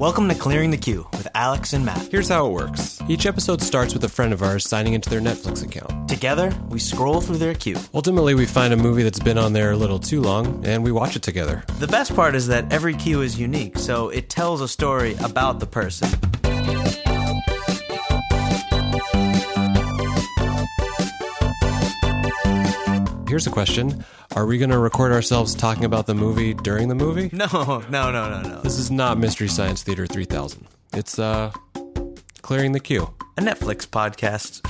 Welcome to Clearing the Queue with Alex and Matt. Here's how it works. Each episode starts with a friend of ours signing into their Netflix account. Together, we scroll through their queue. Ultimately, we find a movie that's been on there a little too long, and we watch it together. The best part is that every queue is unique, so it tells a story about the person. Here's a question. Are we going to record ourselves talking about the movie during the movie? No. This is not Mystery Science Theater 3000. It's Clearing the Queue, a Netflix podcast.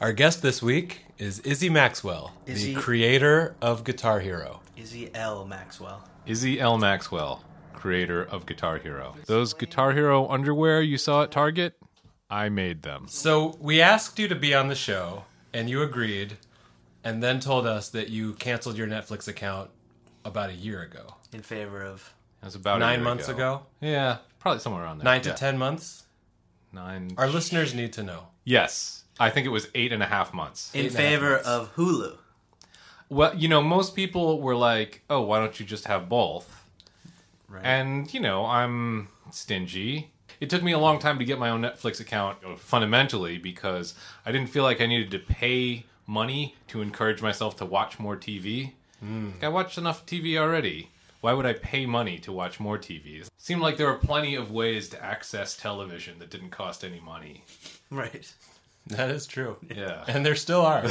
Our guest this week is Izzy Maxwell, the creator of Guitar Hero. Izzy L. Maxwell. Creator of Guitar Hero. Those Guitar Hero underwear you saw at Target, I made them. So we asked you to be on the show, and you agreed, and then told us that you canceled your Netflix account about a year ago. In favor of? It was about 9 months ago. Yeah, probably somewhere around there. 9 to 10 months? 9. Our listeners need to know. Yes, I think it was 8.5 months. In favor of Hulu. Well, you know, most people were like, oh, why don't you just have both? Right. And, you know, I'm stingy. It took me a long time to get my own Netflix account, fundamentally, because I didn't feel like I needed to pay money to encourage myself to watch more TV. Like, I watched enough TV already. Why would I pay money to watch more TV? It seemed like there were plenty of ways to access television that didn't cost any money. Right. That is true. Yeah. And there still are.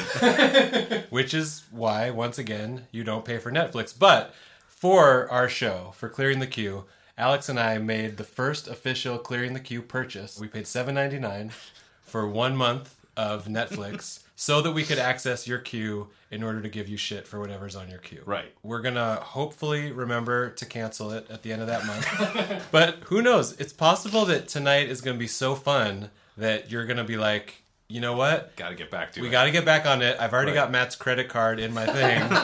Which is why, once again, you don't pay for Netflix. But for our show, for Clearing the Queue, Alex and I made the first official Clearing the Queue purchase. We paid $7.99 for 1 month of Netflix so that we could access your queue in order to give you shit for whatever's on your queue. Right. We're going to hopefully remember to cancel it at the end of that month. But who knows? It's possible that tonight is going to be so fun that you're going to be like, you know what? Got to get back to it. We got to get back on it. I've already got Matt's credit card in my thing.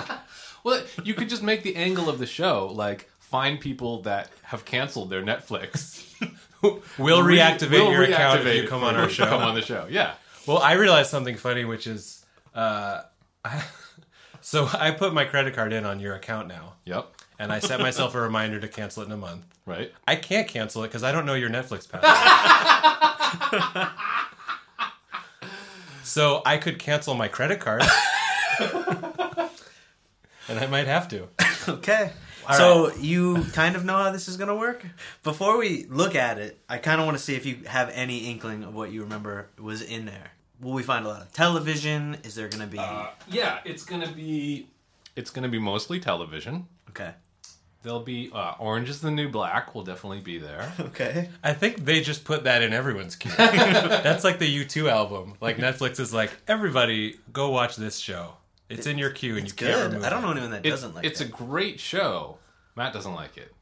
Well, you could just make the angle of the show, like, find people that have canceled their Netflix. We'll reactivate your account if you come on our show. Come on the show, yeah. Well, I realized something funny, which is, so I put my credit card in on your account now. Yep. And I set myself a reminder to cancel it in a month. Right. I can't cancel it because I don't know your Netflix password. So I could cancel my credit card. And I might have to. Okay. All right. You kind of know how this is going to work? Before we look at it, I kind of want to see if you have any inkling of what you remember was in there. Will we find a lot of television? Is there going to be... yeah, it's going to be mostly television. Okay. There'll be Orange is the New Black will definitely be there. Okay. I think they just put that in everyone's queue. That's like the U2 album. Like, Netflix is like, everybody, go watch this show. It's in your queue and you can't remove it. I don't know anyone that doesn't like it. It's a great show. Matt doesn't like it.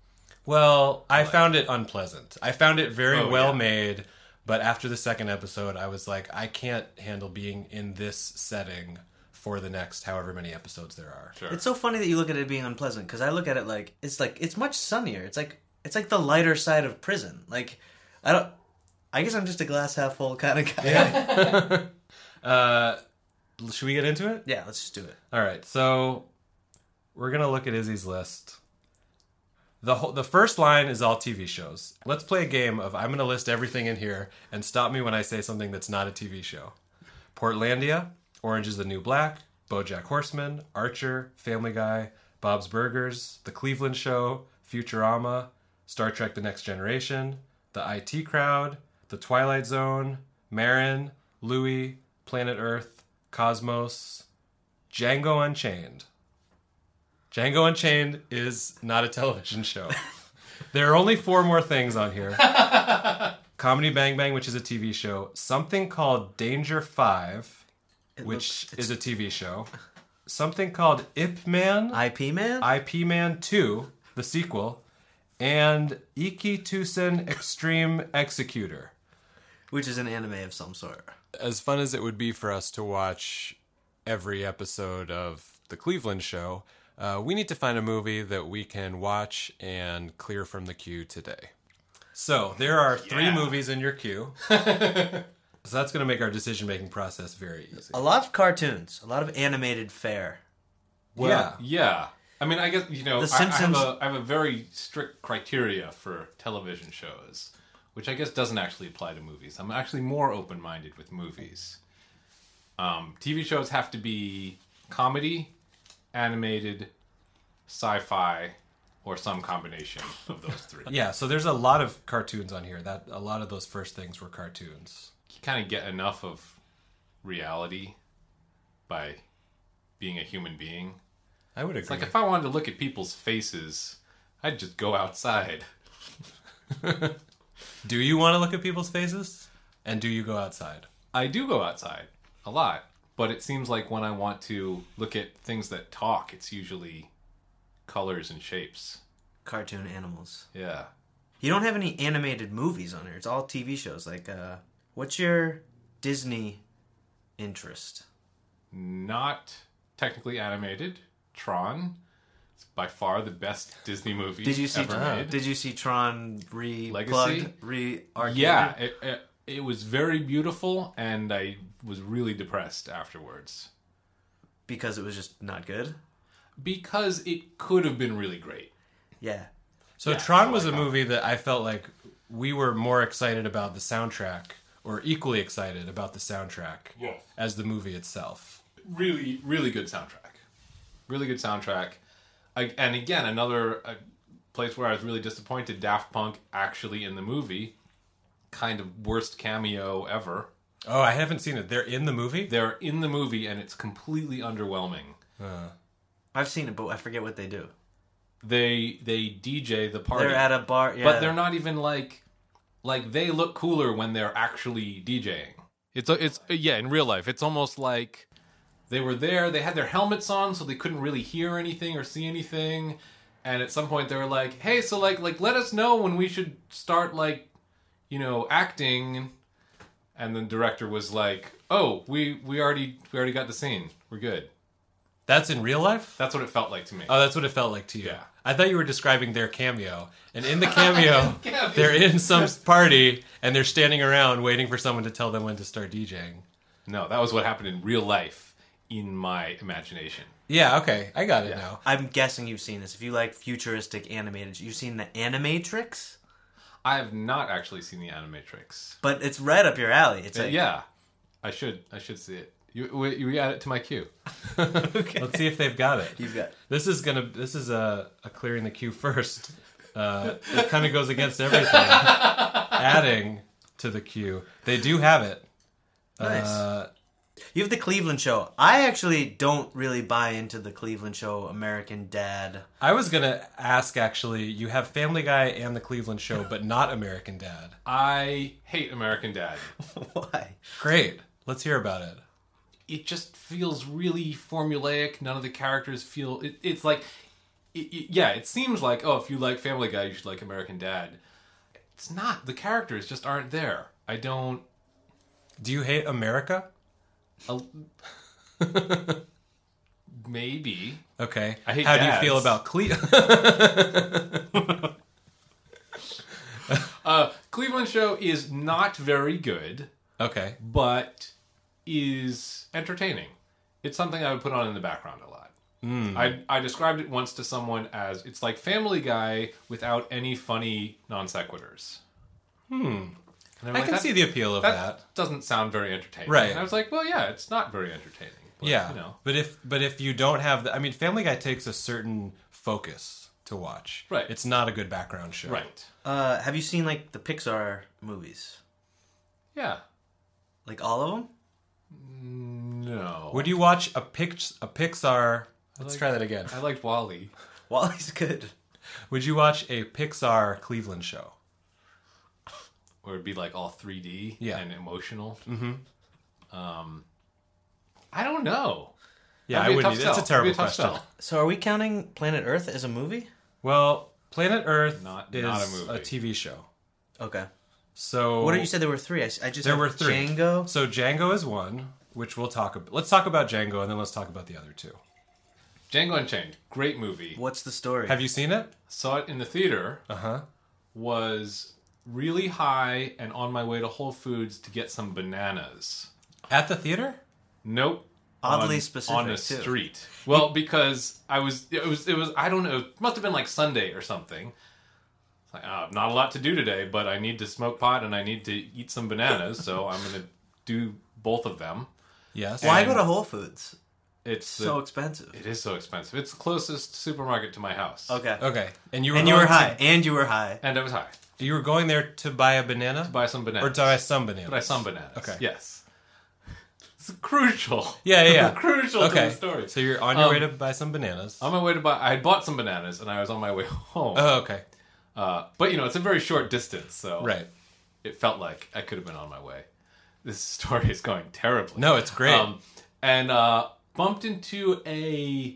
Well, I found it unpleasant. I found it very well made, but after the second episode, I was like, I can't handle being in this setting for the next however many episodes there are. Sure. It's so funny that you look at it being unpleasant, because I look at it like, it's much sunnier. It's like the lighter side of prison. Like, I guess I'm just a glass half full kind of guy. Yeah. Should we get into it? Yeah, let's just do it. All right, so we're going to look at Izzy's list. The first line is all TV shows. Let's play a game of I'm going to list everything in here and stop me when I say something that's not a TV show. Portlandia, Orange is the New Black, BoJack Horseman, Archer, Family Guy, Bob's Burgers, The Cleveland Show, Futurama, Star Trek The Next Generation, The IT Crowd, The Twilight Zone, Marin, Louie, Planet Earth, Cosmos, Django Unchained. Django Unchained is not a television show. There are only 4 more things on here. Comedy Bang Bang, which is a TV show. Something called Danger 5, which is a TV show. Something called Ip Man 2, the sequel. And Ikitusen Extreme Executor. Which is an anime of some sort. As fun as it would be for us to watch every episode of The Cleveland Show, we need to find a movie that we can watch and clear from the queue today. So, there are 3 movies in your queue. So that's going to make our decision-making process very easy. A lot of cartoons. A lot of animated fare. Well, yeah. I mean, I guess, you know, Simpsons... I have a very strict criteria for television shows, which I guess doesn't actually apply to movies. I'm actually more open-minded with movies. TV shows have to be comedy, animated, sci-fi, or some combination of those three. Yeah, so there's a lot of cartoons on here. That a lot of those first things were cartoons. You kind of get enough of reality by being a human being. I would agree. It's like if I wanted to look at people's faces, I'd just go outside. Do you want to look at people's faces? And do you go outside? I do go outside. A lot. But it seems like when I want to look at things that talk, it's usually colors and shapes. Cartoon animals. Yeah. You don't have any animated movies on here. It's all TV shows. Like, what's your Disney interest? Not technically animated. Tron. It's by far the best Disney movie ever made. Did you see Tron Legacy? Yeah. It was very beautiful, and I was really depressed afterwards. Because it was just not good? Because it could have been really great. Yeah. So Tron was a movie that I felt like we were more excited about the soundtrack, or equally excited about the soundtrack, as the movie itself. Really, really good soundtrack. Really good soundtrack. And again, another place where I was really disappointed, Daft Punk actually in the movie... kind of worst cameo ever. Oh, I haven't seen it. They're in the movie? They're in the movie, and it's completely underwhelming. I've seen it, but I forget what they do. They DJ the party. They're at a bar, yeah. But they're not even like they look cooler when they're actually DJing. It's in real life. It's almost like they were there, they had their helmets on, so they couldn't really hear anything or see anything, and at some point they were like, hey, so like let us know when we should start acting, and the director was like, "Oh, we already got the scene. We're good." That's in real life? That's what it felt like to me. Oh, that's what it felt like to you. Yeah. I thought you were describing their cameo, and in the cameo, they're in some party and they're standing around waiting for someone to tell them when to start DJing. No, that was what happened in real life in my imagination. Yeah, okay. I got it now. I'm guessing you've seen this. If you like futuristic animated, you've seen The Animatrix? I have not actually seen The Animatrix. But it's right up your alley. It's I should see it. You add it to my queue. Okay. Let's see if they've got it. You've got it. This is a clearing the queue first. It kind of goes against everything. Adding to the queue. They do have it. Nice. You have The Cleveland Show. I actually don't really buy into The Cleveland Show, American Dad. I was going to ask, actually, you have Family Guy and The Cleveland Show, but not American Dad. I hate American Dad. Why? Great. Let's hear about it. It just feels really formulaic. None of the characters feel... It seems like, oh, if you like Family Guy, you should like American Dad. It's not. The characters just aren't there. I don't... Do you hate America? Maybe. Okay. I hate How dads. Do you feel about Cleveland? Cleveland Show is not very good. Okay. But is entertaining. It's something I would put on in the background a lot. I described it once to someone as, it's like Family Guy without any funny non sequiturs. I can see the appeal of that. That doesn't sound very entertaining. Right. And I was like, well, yeah, it's not very entertaining. But, you know. But if you don't have the... I mean, Family Guy takes a certain focus to watch. Right. It's not a good background show. Right. Have you seen, the Pixar movies? Yeah. All of them? No. Would you watch a Pixar... Let's try that again. I liked WALL-E. WALL-E's good. Would you watch a Pixar Cleveland show? Where it'd be all 3D and emotional. Mm-hmm. I don't know. Yeah, I wouldn't. That's a terrible question. So, are we counting Planet Earth as a movie? Well, Planet Earth is not a movie. A TV show. Okay. So, what did you say? There were three. There were three. Django. So Django is one, which we'll talk about. Let's talk about Django, and then let's talk about the other two. Django Unchained, great movie. What's the story? Have you seen it? Saw it in the theater. Was really high and on my way to Whole Foods to get some bananas. At the theater? Nope. Oddly specific, on a street. Well, because it was I don't know, it must have been like Sunday or something. It's like, not a lot to do today, but I need to smoke pot and I need to eat some bananas, so I'm going to do both of them. Yes. Why go to Whole Foods? It's so expensive. It is so expensive. It's the closest supermarket to my house. Okay. And you were high. And I was high. You were going there to buy a banana? To buy some bananas. Or to buy some bananas. Okay. Yes. It's crucial. Yeah. Crucial to the story. So you're on your way to buy some bananas. I had bought some bananas and I was on my way home. Oh, okay. But, it's a very short distance, so... Right. It felt like I could have been on my way. This story is going terribly. No, it's great. Bumped into a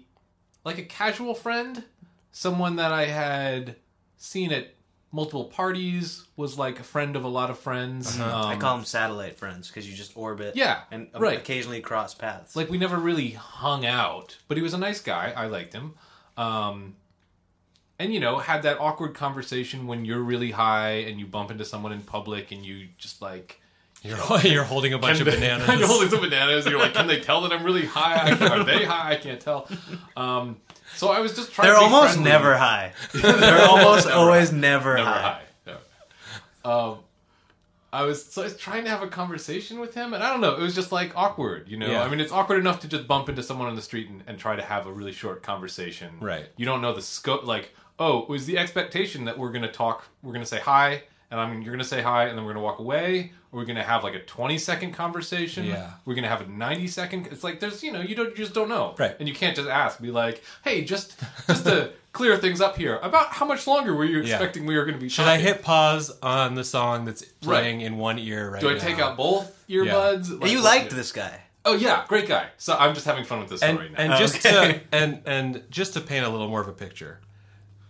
casual friend, someone that I had seen at multiple parties, was like a friend of a lot of friends. Mm-hmm. I call them satellite friends because you just orbit and occasionally cross paths. Like, we never really hung out, but he was a nice guy. I liked him. And, had that awkward conversation when you're really high and you bump into someone in public and you just like... You're holding a bunch of bananas. You're holding some bananas. You're like, can they tell that I'm really high? Are they high? I can't tell. So I was just trying to be almost friendly. Never high. They're almost always never high. Never. I was trying to have a conversation with him, and I don't know. It was just like awkward, Yeah. I mean, it's awkward enough to just bump into someone on the street and try to have a really short conversation. Right. You don't know the scope. Like, it was the expectation that we're going to talk, we're going to say hi, and you're going to say hi, and then we're going to walk away. We're going to have like a 20-second conversation. Yeah. We're going to have a 90-second. It's like there's, you just don't know. Right. And you can't just ask. Be like, hey, just to clear things up here, about how much longer were you expecting we were going to be talking? Should I hit pause on the song that's playing in one ear right now? Do I take out both earbuds? Yeah. Like, you liked this guy. Oh, yeah. Great guy. So I'm just having fun with this story now. And just to paint a little more of a picture.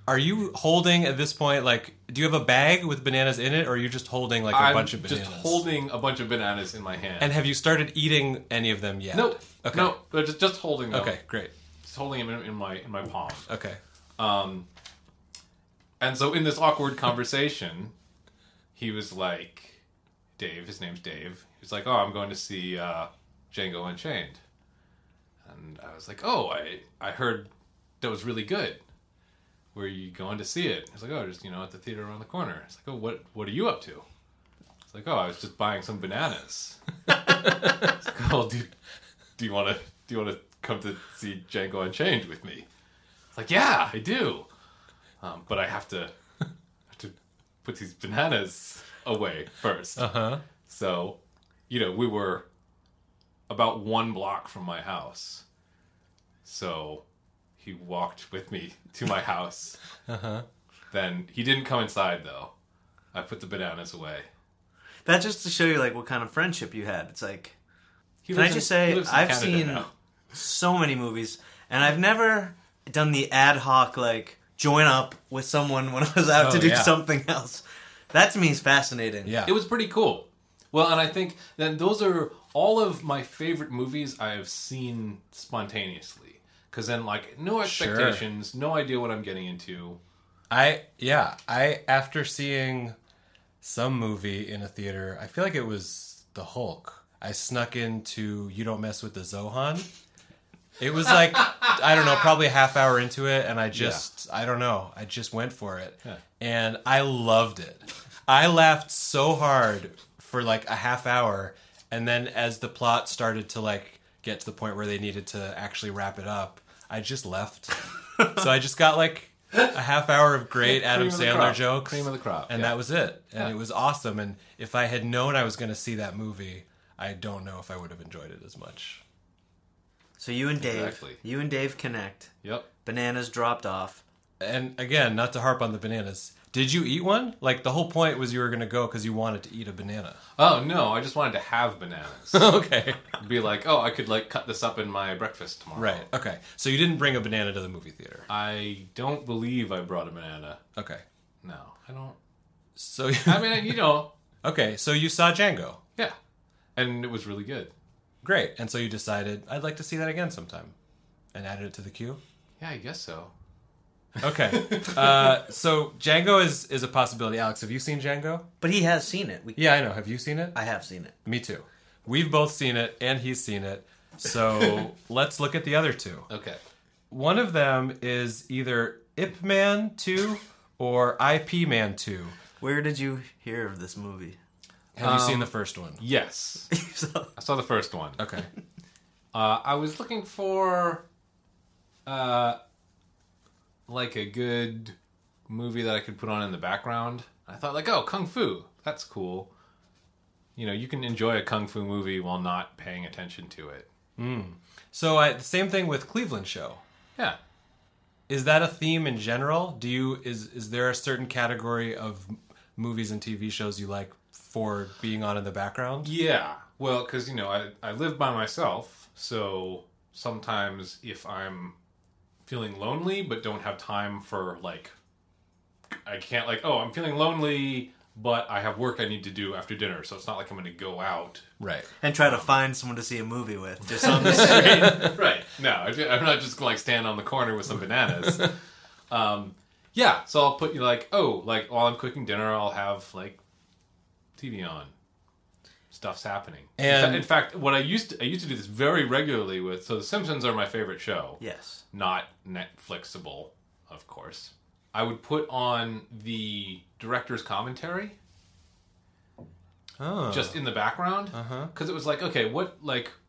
Are you holding at this point, do you have a bag with bananas in it, or are you just holding, a bunch of bananas? I'm just holding a bunch of bananas in my hand. And have you started eating any of them yet? Nope. Okay. No, but just holding them. Okay, great. Just holding them in my palm. Okay. And so in this awkward conversation, he was like, Dave, his name's Dave, he was like, oh, I'm going to see Django Unchained. And I was like, oh, I heard that was really good. Where are you going to see it? It's like, oh, just, at the theater around the corner. It's like, oh, what are you up to? It's like, oh, I was just buying some bananas. It's like, oh, do you want to come to see Django Unchained with me? It's like, yeah, I do. But I have to put these bananas away first. Uh-huh. So, we were about one block from my house. So... He walked with me to my house. Uh-huh. Then he didn't come inside, though. I put the bananas away. That's just to show you, what kind of friendship you had. It's like, can I just say, I've seen so many movies, and I've never done the ad hoc, join up with someone when I was out to do something else. That, to me, is fascinating. Yeah. It was pretty cool. Well, and I think that those are all of my favorite movies I have seen spontaneously. Because then, no expectations, sure. No idea what I'm getting into. After seeing some movie in a theater, I feel like it was The Hulk. I snuck into You Don't Mess with the Zohan. It was I don't know, probably a half hour into it, and I just, I don't know, I just went for it. Yeah. And I loved it. I laughed so hard for, a half hour, and then as the plot started to, get to the point where they needed to actually wrap it up, I just left. So I just got a half hour of great Adam Sandler jokes. Cream of the crop. And that was it. And it was awesome. And if I had known I was going to see that movie, I don't know if I would have enjoyed it as much. So you and Dave connect. Yep. Bananas dropped off. And again, not to harp on the bananas, did you eat one? The whole point was you were going to go because you wanted to eat a banana. Oh, no. I just wanted to have bananas. Okay. Be I could, cut this up in my breakfast tomorrow. Right. Okay. So you didn't bring a banana to the movie theater. I don't believe I brought a banana. Okay. No. I don't. So... I mean, Okay. So you saw Django. Yeah. And it was really good. Great. And so you decided, I'd like to see that again sometime. And added it to the queue? Yeah, I guess so. Okay. So Django is a possibility. Alex, have you seen Django? But he has seen it. Yeah, I know. Have you seen it? I have seen it. Me too. We've both seen it, and he's seen it. So let's look at the other two. Okay. One of them is either Ip Man 2 or Ip Man 2. Where did you hear of this movie? Have you seen the first one? Yes. I saw the first one. Okay. I was looking for... like a good movie that I could put on in the background. I thought, like, oh, Kung Fu. That's cool. You know, you can enjoy a Kung Fu movie while not paying attention to it. Mm. So, the same thing with Cleveland Show. Yeah. Is that a theme in general? Do you... Is there a certain category of movies and TV shows you like for being on in the background? Yeah. Well, because, you know, I live by myself, so sometimes if I'm feeling lonely, but don't have time for, like, I can't, like, oh, I'm feeling lonely, but I have work I need to do after dinner, so it's not like I'm going to go out. Right. And try to find someone to see a movie with, just on the street. Right. No, I'm not just going to, like, stand on the corner with some bananas. Yeah, so I'll put, you like, oh, like, while I'm cooking dinner, I'll have, like, TV on. Stuff's happening. And in fact, what I used to do this very regularly with. So The Simpsons are my favorite show. Yes. Not Netflixable, of course. I would put on the director's commentary. Oh. Just in the background. Uh-huh. Because it was like, okay, what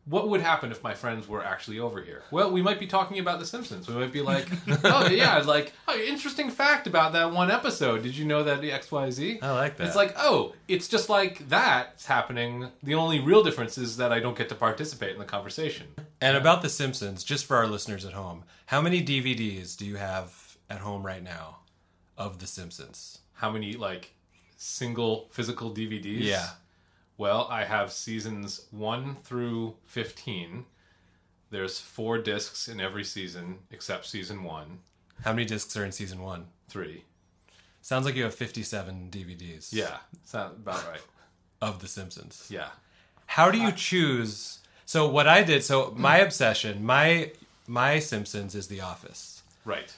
would happen if my friends were actually over here? Well, we might be talking about The Simpsons. We might be like, oh, yeah, like, oh, interesting fact about that one episode. Did you know that the XYZ? I like that. It's like, oh, it's just like that's happening. The only real difference is that I don't get to participate in the conversation. And about The Simpsons, just for our listeners at home, how many DVDs do you have at home right now of The Simpsons? How many, like, single physical DVDs? Yeah. Well, I have seasons 1 through 15. There's 4 discs in every season, except season 1. How many discs are in season 1? 3. Sounds like you have 57 DVDs. Yeah, sounds about right. Of The Simpsons. Yeah. How do you choose... So what I did, so my obsession, my Simpsons is The Office. Right.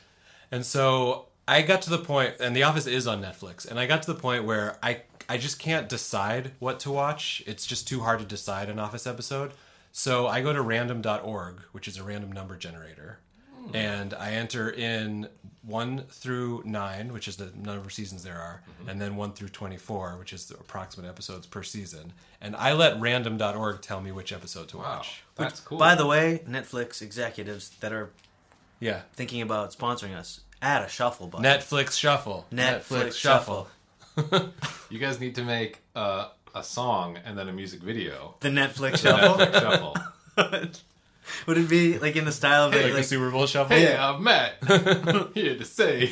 And so I got to the point, and The Office is on Netflix, and I got to the point where I just can't decide what to watch. It's just too hard to decide an Office episode. So I go to random.org, which is a random number generator, and I enter in 1 through 9, which is the number of seasons there are, and then 1 through 24, which is the approximate episodes per season. And I let random.org tell me which episode to watch. That's cool. By the way, Netflix executives that are thinking about sponsoring us, add a shuffle button. Netflix Shuffle. Netflix Shuffle. You guys need to make a song and then a music video. The Netflix Shuffle? The Netflix Shuffle. Would it be like in the style of... Hey, like the Super Bowl Shuffle? Hey, I'm Matt. Here to say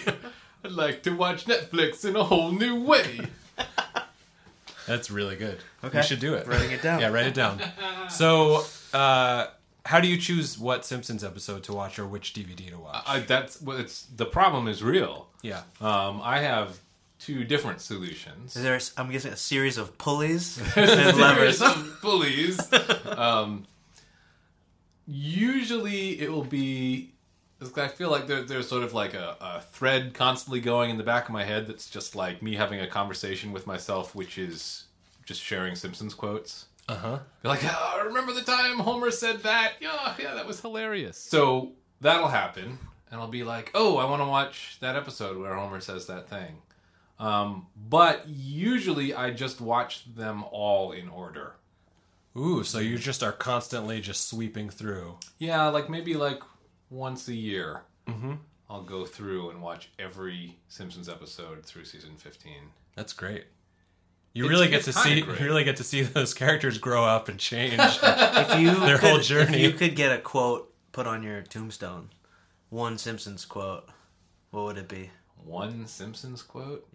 I'd like to watch Netflix in a whole new way. That's really good. Okay. You should do it. Writing it down. Yeah, write it down. So, how do you choose what Simpsons episode to watch or which DVD to watch? The problem is real. Yeah. I have... 2 different solutions. Is there, I'm guessing, a series of pulleys and levers? Usually it will be... I feel like there's sort of like a thread constantly going in the back of my head that's just like me having a conversation with myself, which is just sharing Simpsons quotes. Uh-huh. You're like, oh, remember the time Homer said that? Yeah, that was hilarious. So that'll happen, and I'll be like, oh, I want to watch that episode where Homer says that thing. But usually I just watch them all in order. Ooh, so you just are constantly just sweeping through. Yeah, like maybe like once a year, I'll go through and watch every Simpsons episode through season 15. That's great. You really get to see those characters grow up and change whole journey. If you could get a quote put on your tombstone, one Simpsons quote, what would it be? One Simpsons quote?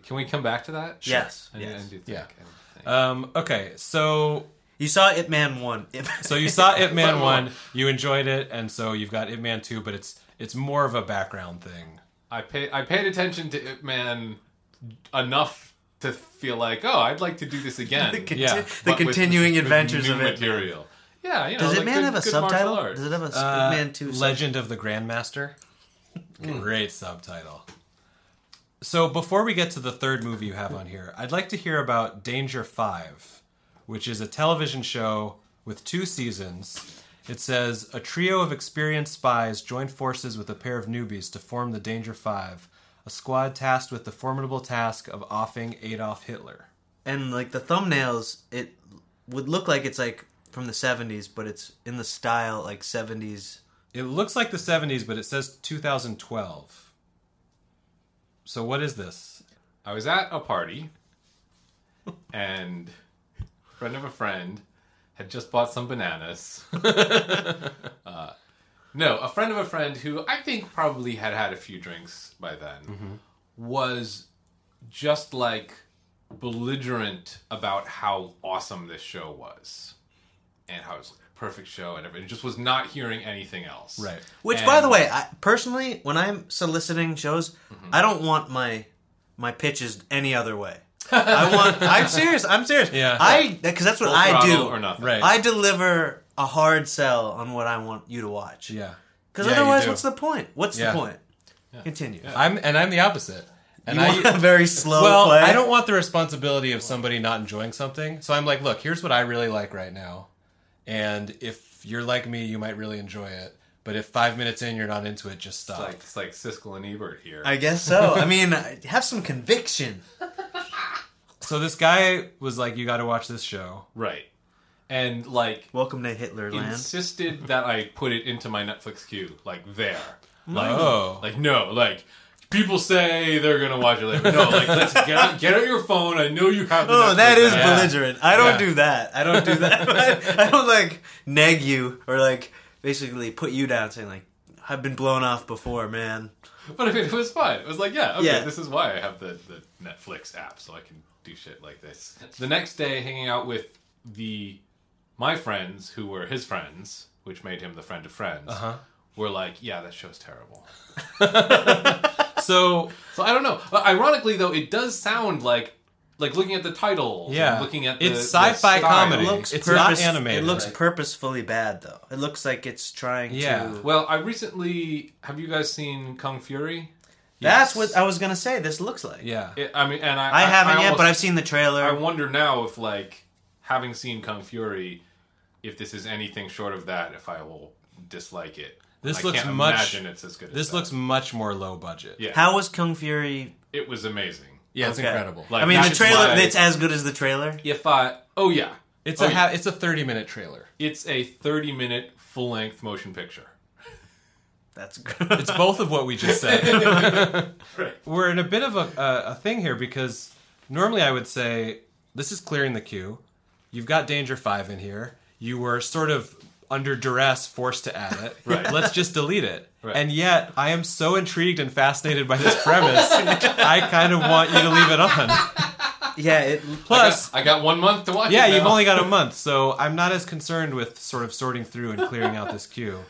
Can we come back to that? Sure. Yes. I do think. Okay, so... You saw Ip Man 1. So you saw Ip Man 1, you enjoyed it, and so you've got Ip Man 2, but it's more of a background thing. I paid attention to Ip Man enough to feel like, oh, I'd like to do this again. the continuing adventures of Ip Man. Yeah, you know, does Ip Man have a subtitle? Does it have a Ip Man 2 Legend of the Grandmaster? Great subtitle. So before we get to the third movie you have on here, I'd like to hear about Danger 5, which is a television show with 2 seasons. It says, a trio of experienced spies join forces with a pair of newbies to form the Danger 5, a squad tasked with the formidable task of offing Adolf Hitler. And, like, the thumbnails, it would look like it's, like, from the 70s, but it's in the style, like, 70s. It looks like the 70s, but it says 2012. So what is this? I was at a party, and a friend of a friend had just bought some bananas. No, a friend of a friend who I think probably had had a few drinks by then was just, like, belligerent about how awesome this show was. And how it was a perfect show and everything. It just was not hearing anything else. Right. Which, by the way, I, personally, when I'm soliciting shows, I don't want my pitches any other way. I'm serious. Yeah. Because that's what I do. Or nothing. Right. I deliver a hard sell on what I want you to watch. Yeah. Because otherwise, what's the point? What's the point? Yeah. Continue. Yeah. I'm the opposite. And you want a very slow play? I don't want the responsibility of somebody not enjoying something. So I'm like, look, here's what I really like right now. And if you're like me, you might really enjoy it. But if 5 minutes in, you're not into it, just stop. It's like Siskel and Ebert here. I guess so. I mean, have some conviction. So this guy was like, you got to watch this show. Right. And like... Welcome to Hitlerland. Insisted that I put it into my Netflix queue. Like, there. People say they're going to watch it later. No, like, let's get out your phone. I know you have... Oh, that is belligerent. Yeah. I don't do that. I don't, like, nag you or, like, basically put you down saying, like, I've been blown off before, man. But, I mean, it was fine. It was like, this is why I have the Netflix app, so I can do shit like this. The next day, hanging out with my friends, who were his friends, which made him the friend of friends, were like, yeah, that show's terrible. So I don't know. Ironically, though, it does sound like looking at the title. Yeah. Looking at it's sci-fi comedy. It's not animated. It looks purposefully bad, though. It looks like it's trying to... Well, I recently... Have you guys seen Kung Fury? That's what I was going to say this looks like. Yeah. I haven't yet, but I've seen the trailer. I wonder now if, like, having seen Kung Fury, if this is anything short of that, if I will dislike it. This looks much more low budget. Yeah. How was Kung Fury? It was amazing. Yeah, it's incredible. Like, I mean, the trailer—it's as good as the trailer. You thought, oh yeah, it's a 30-minute trailer. It's a 30-minute full-length motion picture. That's good. It's both of what we just said. Right. We're in a bit of a thing here because normally I would say this is clearing the queue. You've got Danger 5 in here. You were sort of under duress, forced to add it. Right. Let's just delete it. Right. And yet, I am so intrigued and fascinated by this premise, I kind of want you to leave it on. Yeah, plus... I got 1 month to watch it now. You've only got a month, so I'm not as concerned with sort of sorting through and clearing out this queue.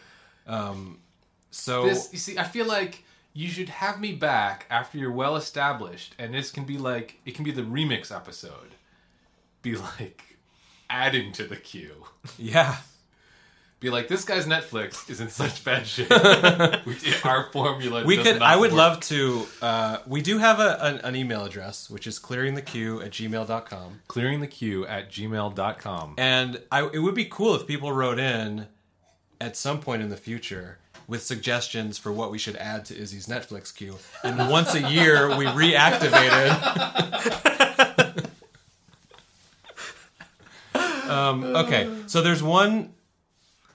You see, I feel like you should have me back after you're well-established, and this can be like... It can be the remix episode. Be like, adding to the queue. Yeah. Be like, this guy's Netflix is in such bad shape. Our formula does not work. I would love to... we do have an email address, which is clearingthequeue@gmail.com. Clearingthequeue@gmail.com. And it would be cool if people wrote in at some point in the future with suggestions for what we should add to Izzy's Netflix queue. And once a year, we reactivate it. Okay, so there's one...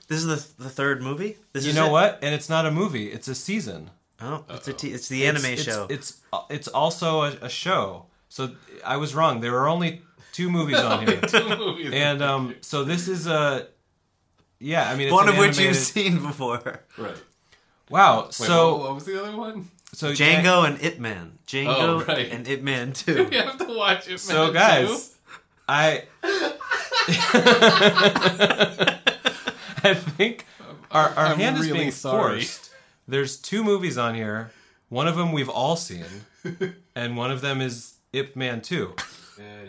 This is the third movie? You know what? And it's not a movie. It's a season. Oh, it's the anime show. It's also a show. So I was wrong. There were only 2 movies on here. 2 movies. And so this is a... Yeah, I mean, it's one of animated... which you've seen before. Right. Wow. Wait, so what was the other one? So Django and Ip Man. Django and Ip Man 2. We have to watch Ip Man 2. So guys, I think our hand is being forced. There's 2 movies on here. One of them we've all seen, and one of them is Ip Man 2.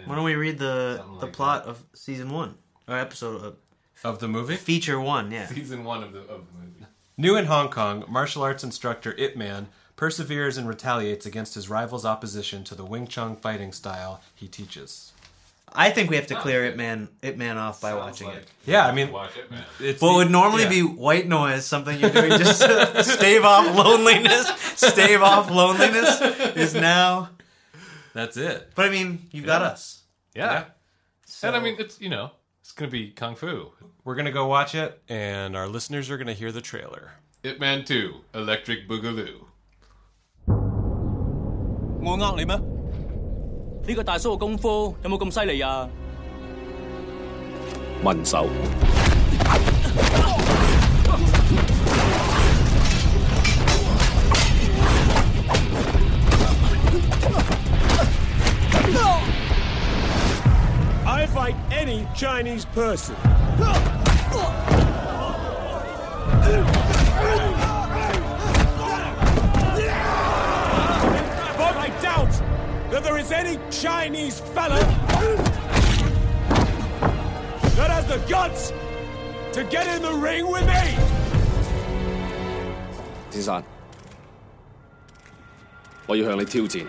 Why don't we read the plot of season 1 or episode of the movie? Feature 1, yeah. Season 1 of the movie. New in Hong Kong, martial arts instructor Ip Man perseveres and retaliates against his rival's opposition to the Wing Chun fighting style he teaches. I think we have to clear Ip Man off by watching it. Yeah, I mean, watch Ip Man. It's what would normally be white noise, something you're doing just to stave off loneliness, is now. That's it. But I mean, you've got us. Yeah. So, and I mean, it's, you know, it's going to be Kung Fu. We're going to go watch it, and our listeners are going to hear the trailer. Ip Man 2, Electric Boogaloo. 我騙你嗎? 呢個大叔嘅功夫有冇咁犀利呀？ 文手 I fight any Chinese person. But I doubt that there is any Chinese fella that has the guts to get in the ring with me. 先生，我要向你挑戰。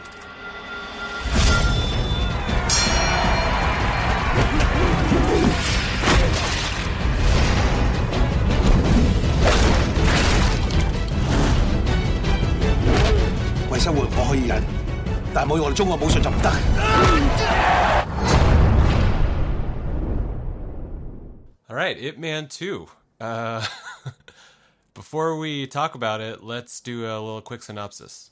生活我可以忍 但冇用我哋中國武術就唔得 Alright, Ip Man 2. Before we talk about it, let's do a little quick synopsis.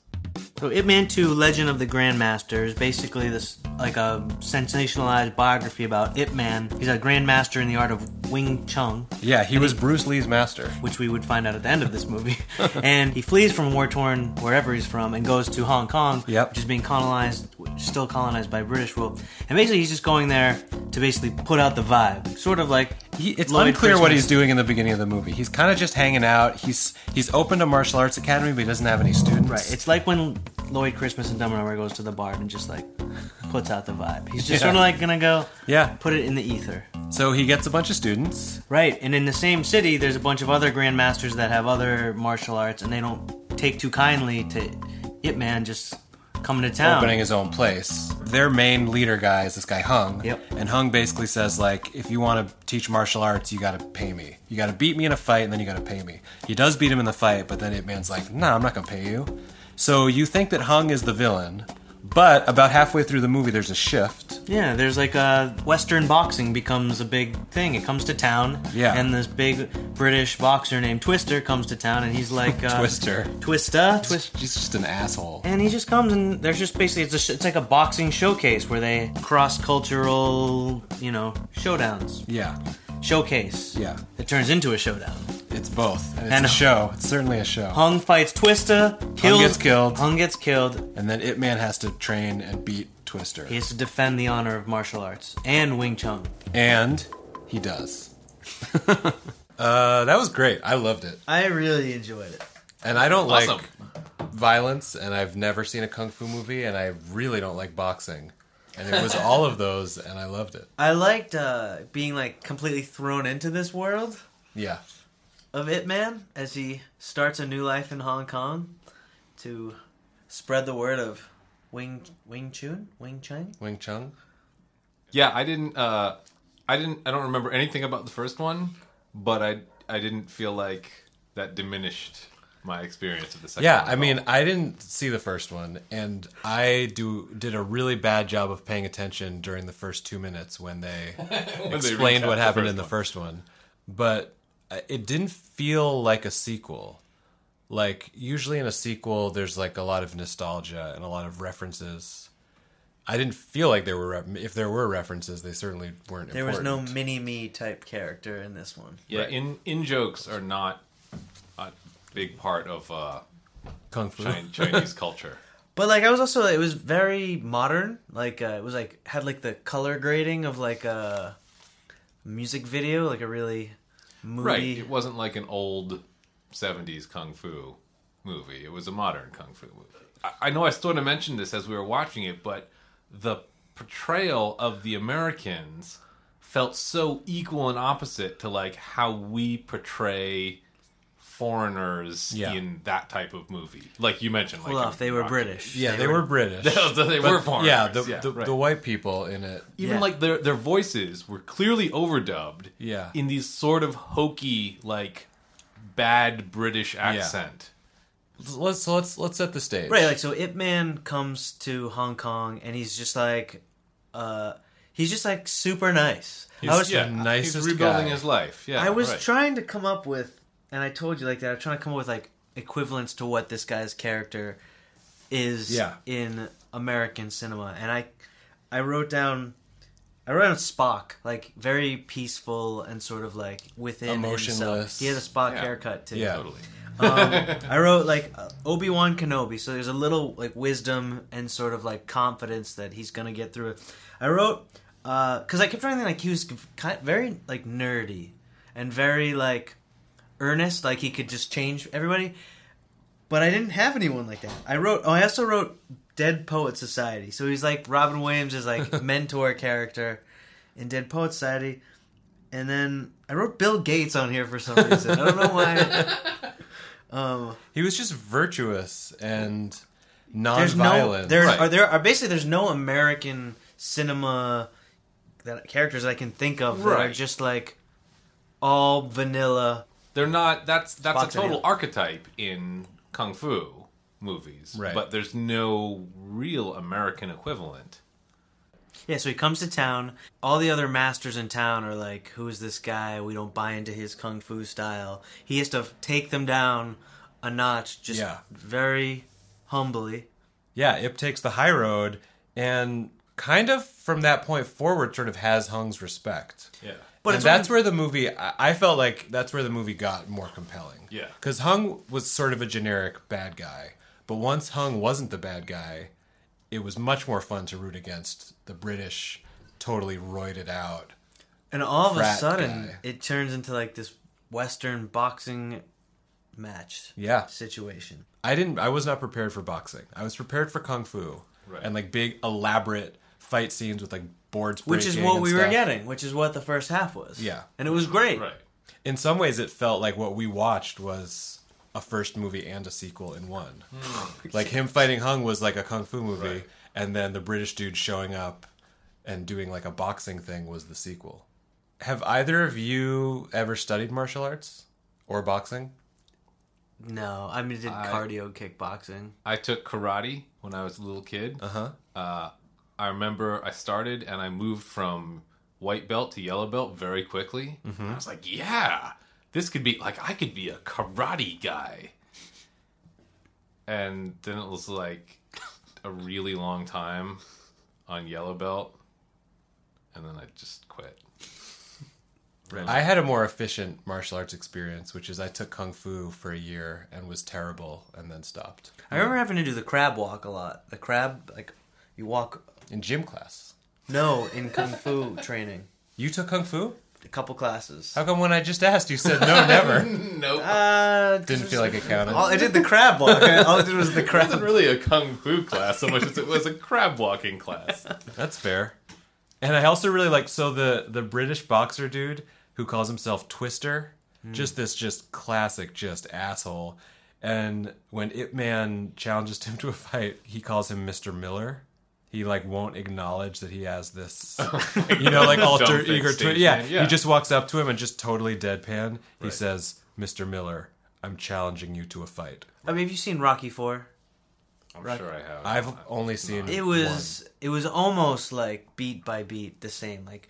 So Ip Man 2, Legend of the Grandmaster is basically this, like, a sensationalized biography about Ip Man. He's a grandmaster in the art of Wing Chun. Yeah, he was Bruce Lee's master. Which we would find out at the end of this movie. And he flees from war-torn, wherever he's from, and goes to Hong Kong, which is being colonized, still colonized by British rule. And basically he's just going there to basically put out the vibe. Sort of like... It's Lloyd unclear Christmas. What he's doing in the beginning of the movie. He's kind of just hanging out. He's opened a martial arts academy, but he doesn't have any students. Right. It's like when Lloyd Christmas and Dumb and Dumber goes to the bar and just, like, puts out the vibe. He's just sort of, like, gonna go put it in the ether. So he gets a bunch of students. Right. And in the same city, there's a bunch of other grandmasters that have other martial arts, and they don't take too kindly to Ip Man just... coming to town. Opening his own place. Their main leader guy is this guy Hung. Yep. And Hung basically says, like, if you want to teach martial arts, you got to pay me. You got to beat me in a fight, and then you got to pay me. He does beat him in the fight, but then Ip Man's like, nah, I'm not going to pay you. So you think that Hung is the villain, but about halfway through the movie, there's a shift. Yeah, there's like a Western boxing becomes a big thing. It comes to town. Yeah. And this big British boxer named Twister comes to town, and he's like... Twister. He's just an asshole. And he just comes, and there's just basically... It's like a boxing showcase where they cross-cultural, you know, showdowns. Yeah. Showcase. Yeah. It turns into a showdown. It's both. And it's a show. It's certainly a show. Hung fights Twister. Hung gets killed. And then Ip Man has to train and beat Twister. He has to defend the honor of martial arts and Wing Chun. And he does. That was great. I loved it. I really enjoyed it. And I don't like violence, and I've never seen a kung fu movie, and I really don't like boxing. And it was all of those, and I loved it. I liked being, like, completely thrown into this world. Yeah. Of Ip Man as he starts a new life in Hong Kong to spread the word of Wing Chun. Yeah, I don't remember anything about the first one, but I didn't feel like that diminished my experience of the second one. Yeah, I mean, I didn't see the first one, and I did a really bad job of paying attention during the first 2 minutes when they explained what happened in the first one. But it didn't feel like a sequel. Like, usually in a sequel, there's, like, a lot of nostalgia and a lot of references. I didn't feel like there were... if there were references, they certainly weren't there important. There was no mini-me type character in this one. Yeah, right. in-jokes are not... big part of Kung Fu Chinese culture. But, like, I was also... It was very modern. Like, it was, like... Had, like, the color grading of, like, a music video. Like, a really moody... Right. It wasn't, like, an old 70s Kung Fu movie. It was a modern Kung Fu movie. I know I sort of mentioned this as we were watching it, but the portrayal of the Americans felt so equal and opposite to, like, how we portray... foreigners in that type of movie. Like you mentioned. Like they were British. Yeah, they were British. They were foreigners. Yeah, the white people in it. Even like their voices were clearly overdubbed in these sort of hokey, like bad British accent. Yeah. Let's set the stage. Right, like so Ip Man comes to Hong Kong and he's just like super nice. He's rebuilding his life. Yeah, I was trying to come up with, and I told you like that, I'm trying to come up with like equivalents to what this guy's character is in American cinema. And I wrote down Spock, like very peaceful and sort of like within emotionless. Himself. He has a Spock haircut too. Yeah, totally. I wrote like Obi-Wan Kenobi, so there's a little like wisdom and sort of like confidence that he's gonna get through it. I wrote. Because I kept trying to think, like, he was kind of very, like, nerdy and very, like, earnest. Like, he could just change everybody. But I didn't have anyone like that. I also wrote Dead Poet Society. So he's, like, Robin Williams is, like, mentor character in Dead Poet Society. And then I wrote Bill Gates on here for some reason. I don't know why. He was just virtuous and non-violent. There's no American cinema... that characters I can think of that are just like all vanilla. They're not. That's a total archetype in kung fu movies, right? But there's no real American equivalent. Yeah, so he comes to town. All the other masters in town are like, "Who is this guy? We don't buy into his kung fu style." He has to take them down a notch, just very humbly. Yeah, Ip takes the high road and. Kind of from that point forward, sort of has Hung's respect. Yeah, but that's where the movie. I felt like that's where the movie got more compelling. Yeah, because Hung was sort of a generic bad guy, but once Hung wasn't the bad guy, it was much more fun to root against the British, totally roided out. And all of a sudden, it turns into like this Western boxing match. Yeah. situation. I was not prepared for boxing. I was prepared for kung fu and like big elaborate. Fight scenes with like boards breaking, which is what we were getting, which is what the first half was. Yeah, and it was great. Right. In some ways, it felt like what we watched was a first movie and a sequel in one. Mm. Like him fighting Hung was like a kung fu movie, and then the British dude showing up and doing like a boxing thing was the sequel. Have either of you ever studied martial arts or boxing? No, I mean, I did cardio kickboxing. I took karate when I was a little kid. I remember I started and I moved from white belt to yellow belt very quickly. Mm-hmm. I was like, yeah, this could be like, I could be a karate guy. And then it was like a really long time on yellow belt. And then I just quit. I had a more efficient martial arts experience, which is I took kung fu for a year and was terrible and then stopped. I remember having to do the crab walk a lot. The crab, like you walk... In gym class? No, in kung fu training. You took kung fu? A couple classes. How come when I just asked, you said no, never? Nope. Didn't feel like it counted. I did the crab walk. All I did was the crab. It wasn't really a kung fu class so much as it was a crab walking class. That's fair. And I also really like, so the British boxer dude who calls himself Twister, just classic asshole. And when Ip Man challenges him to a fight, he calls him Mr. Miller. He, like, won't acknowledge that he has this, you know, like, alter ego. He just walks up to him and just totally deadpan. Right. He says, Mr. Miller, I'm challenging you to a fight. I mean, have you seen Rocky IV? I'm sure I have. I've only seen it was one. It was almost, like, beat by beat the same. Like,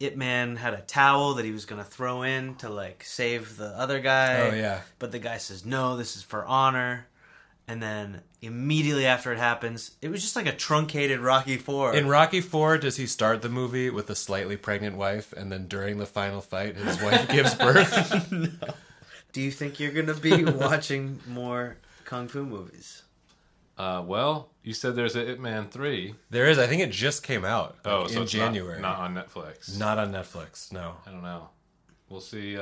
Ip Man had a towel that he was going to throw in to, like, save the other guy. Oh, yeah. But the guy says, no, this is for honor. And then immediately after it happens, it was just like a truncated Rocky IV. In Rocky IV, does he start the movie with a slightly pregnant wife, and then during the final fight, his wife gives birth? No. Do you think you're going to be watching more kung fu movies? Well, you said there's an Ip Man 3. There is. I think it just came out in January. Not on Netflix. Not on Netflix, no. I don't know. We'll see.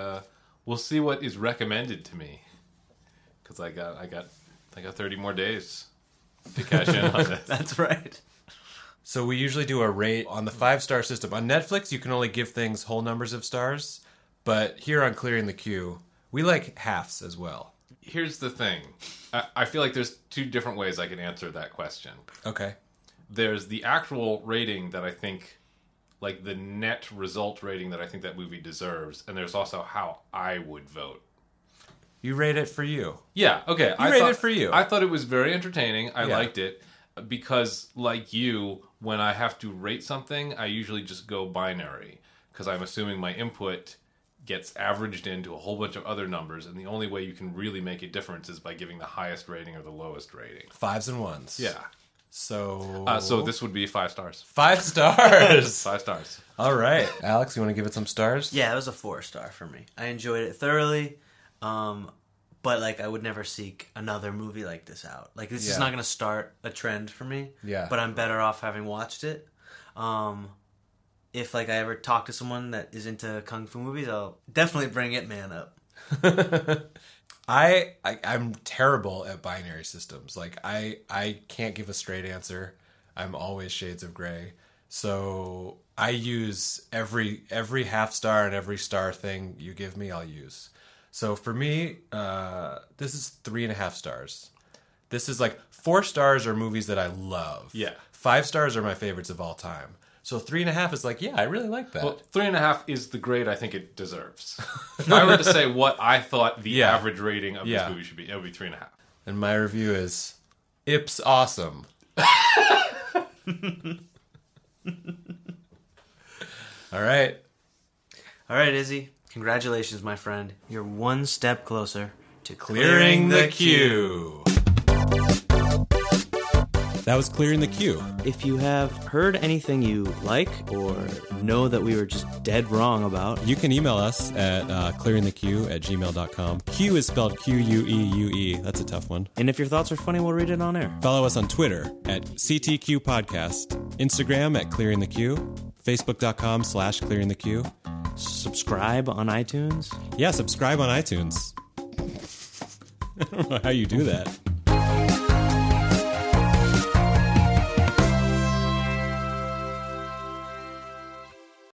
We'll see what is recommended to me. Because I got 30 more days to cash in on this. That's right. So we usually do a rate on the 5-star system. On Netflix, you can only give things whole numbers of stars. But here on Clearing the Queue, We like halves as well. Here's the thing. I feel like there's two different ways I can answer that question. Okay. There's the actual rating that I think, like the net result rating that I think that movie deserves, and there's also how I would vote. You rate it for you. Yeah, okay. I thought it was very entertaining. I liked it. Because, like you, when I have to rate something, I usually just go binary. Because I'm assuming my input gets averaged into a whole bunch of other numbers, and the only way you can really make a difference is by giving the highest rating or the lowest rating. Fives and ones. Yeah. So this would be 5 stars. 5 stars. 5 stars. All right. Alex, you want to give it some stars? Yeah, it was a 4-star for me. I enjoyed it thoroughly. But, like, I would never seek another movie like this out. Like, this is not going to start a trend for me. Yeah. But I'm better off having watched it. If, like, I ever talk to someone that is into Kung Fu movies, I'll definitely bring Ip Man up. I'm terrible at binary systems. Like, I can't give a straight answer. I'm always shades of gray. So I use every half star and every star thing you give me, I'll use. So for me, this is 3.5 stars. This is like 4 stars are movies that I love. Yeah. 5 stars are my favorites of all time. So 3.5 is like, yeah, I really like that. Well, 3.5 is the grade I think it deserves. If I were to say what I thought the average rating of this movie should be, it would be 3.5. And my review is, Ip's awesome. All right. All right, Izzy. Congratulations, my friend. You're one step closer to clearing the queue. That was Clearing the Queue. If you have heard anything you like or know that we were just dead wrong about, you can email us at clearingthequeue@gmail.com. Q is spelled Q-U-E-U-E. That's a tough one. And if your thoughts are funny, we'll read it on air. Follow us on Twitter at CTQ Podcast, Instagram at Clearing the Queue, Facebook.com/Clearing the Queue. Subscribe on iTunes? Yeah, subscribe on iTunes. I don't know how you do that.